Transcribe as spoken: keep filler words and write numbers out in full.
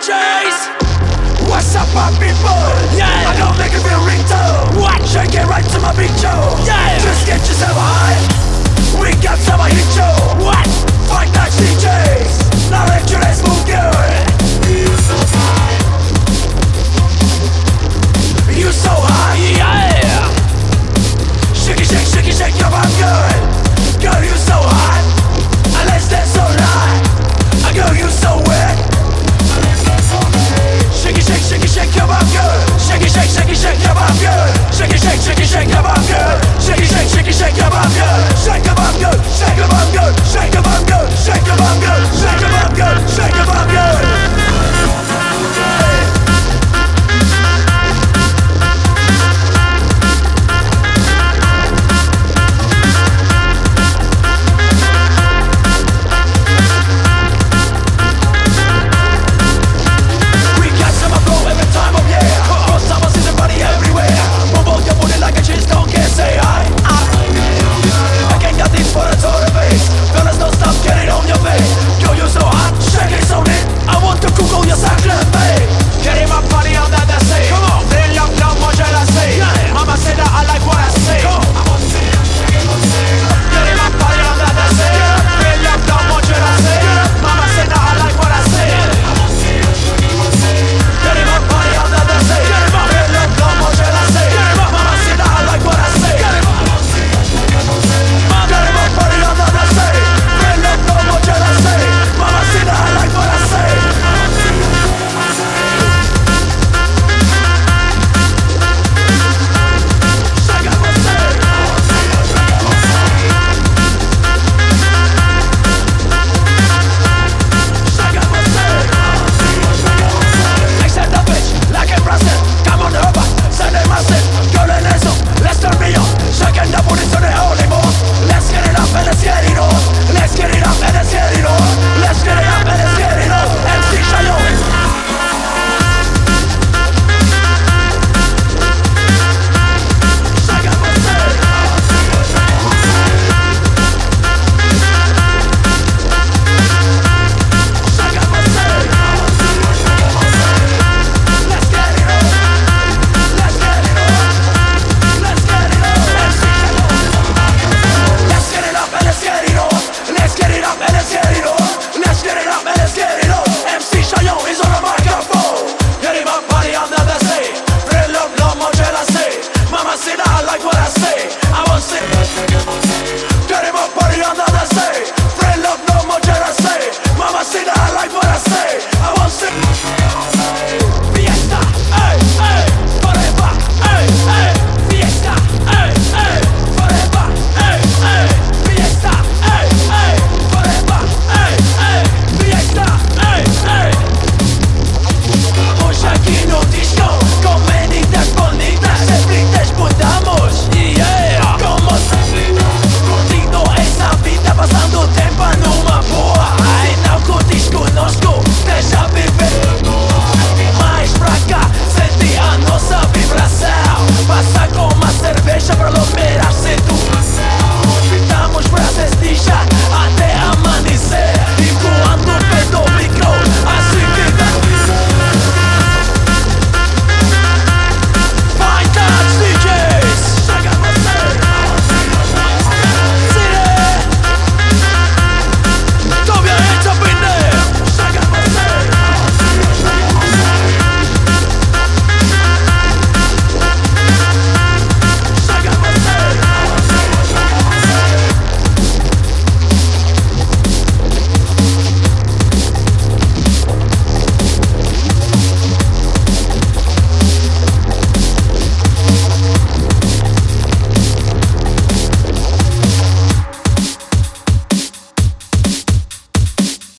D Js. What's up, my people? Yeah. I don't make it feel ringtone. What? Shake it right to my beat, yo. Yeah. Just get yourself high. We got some hit, yo. What? Fight like D Js. Now let your ass move good. You so high. You so high. Yeah. Shake it, shake, shake it, shake your body good. Girl, you so hot. I let's dance all night. I girl, you so wet. Shake it, shake your bum good. Shake it, shake, shake it, shake your bum good. Shake it, shake, shake it, shake your bum good. Shake it, shake, shake it, shake your bum good. Shake your bum good, shake your bum good, shake your bum good.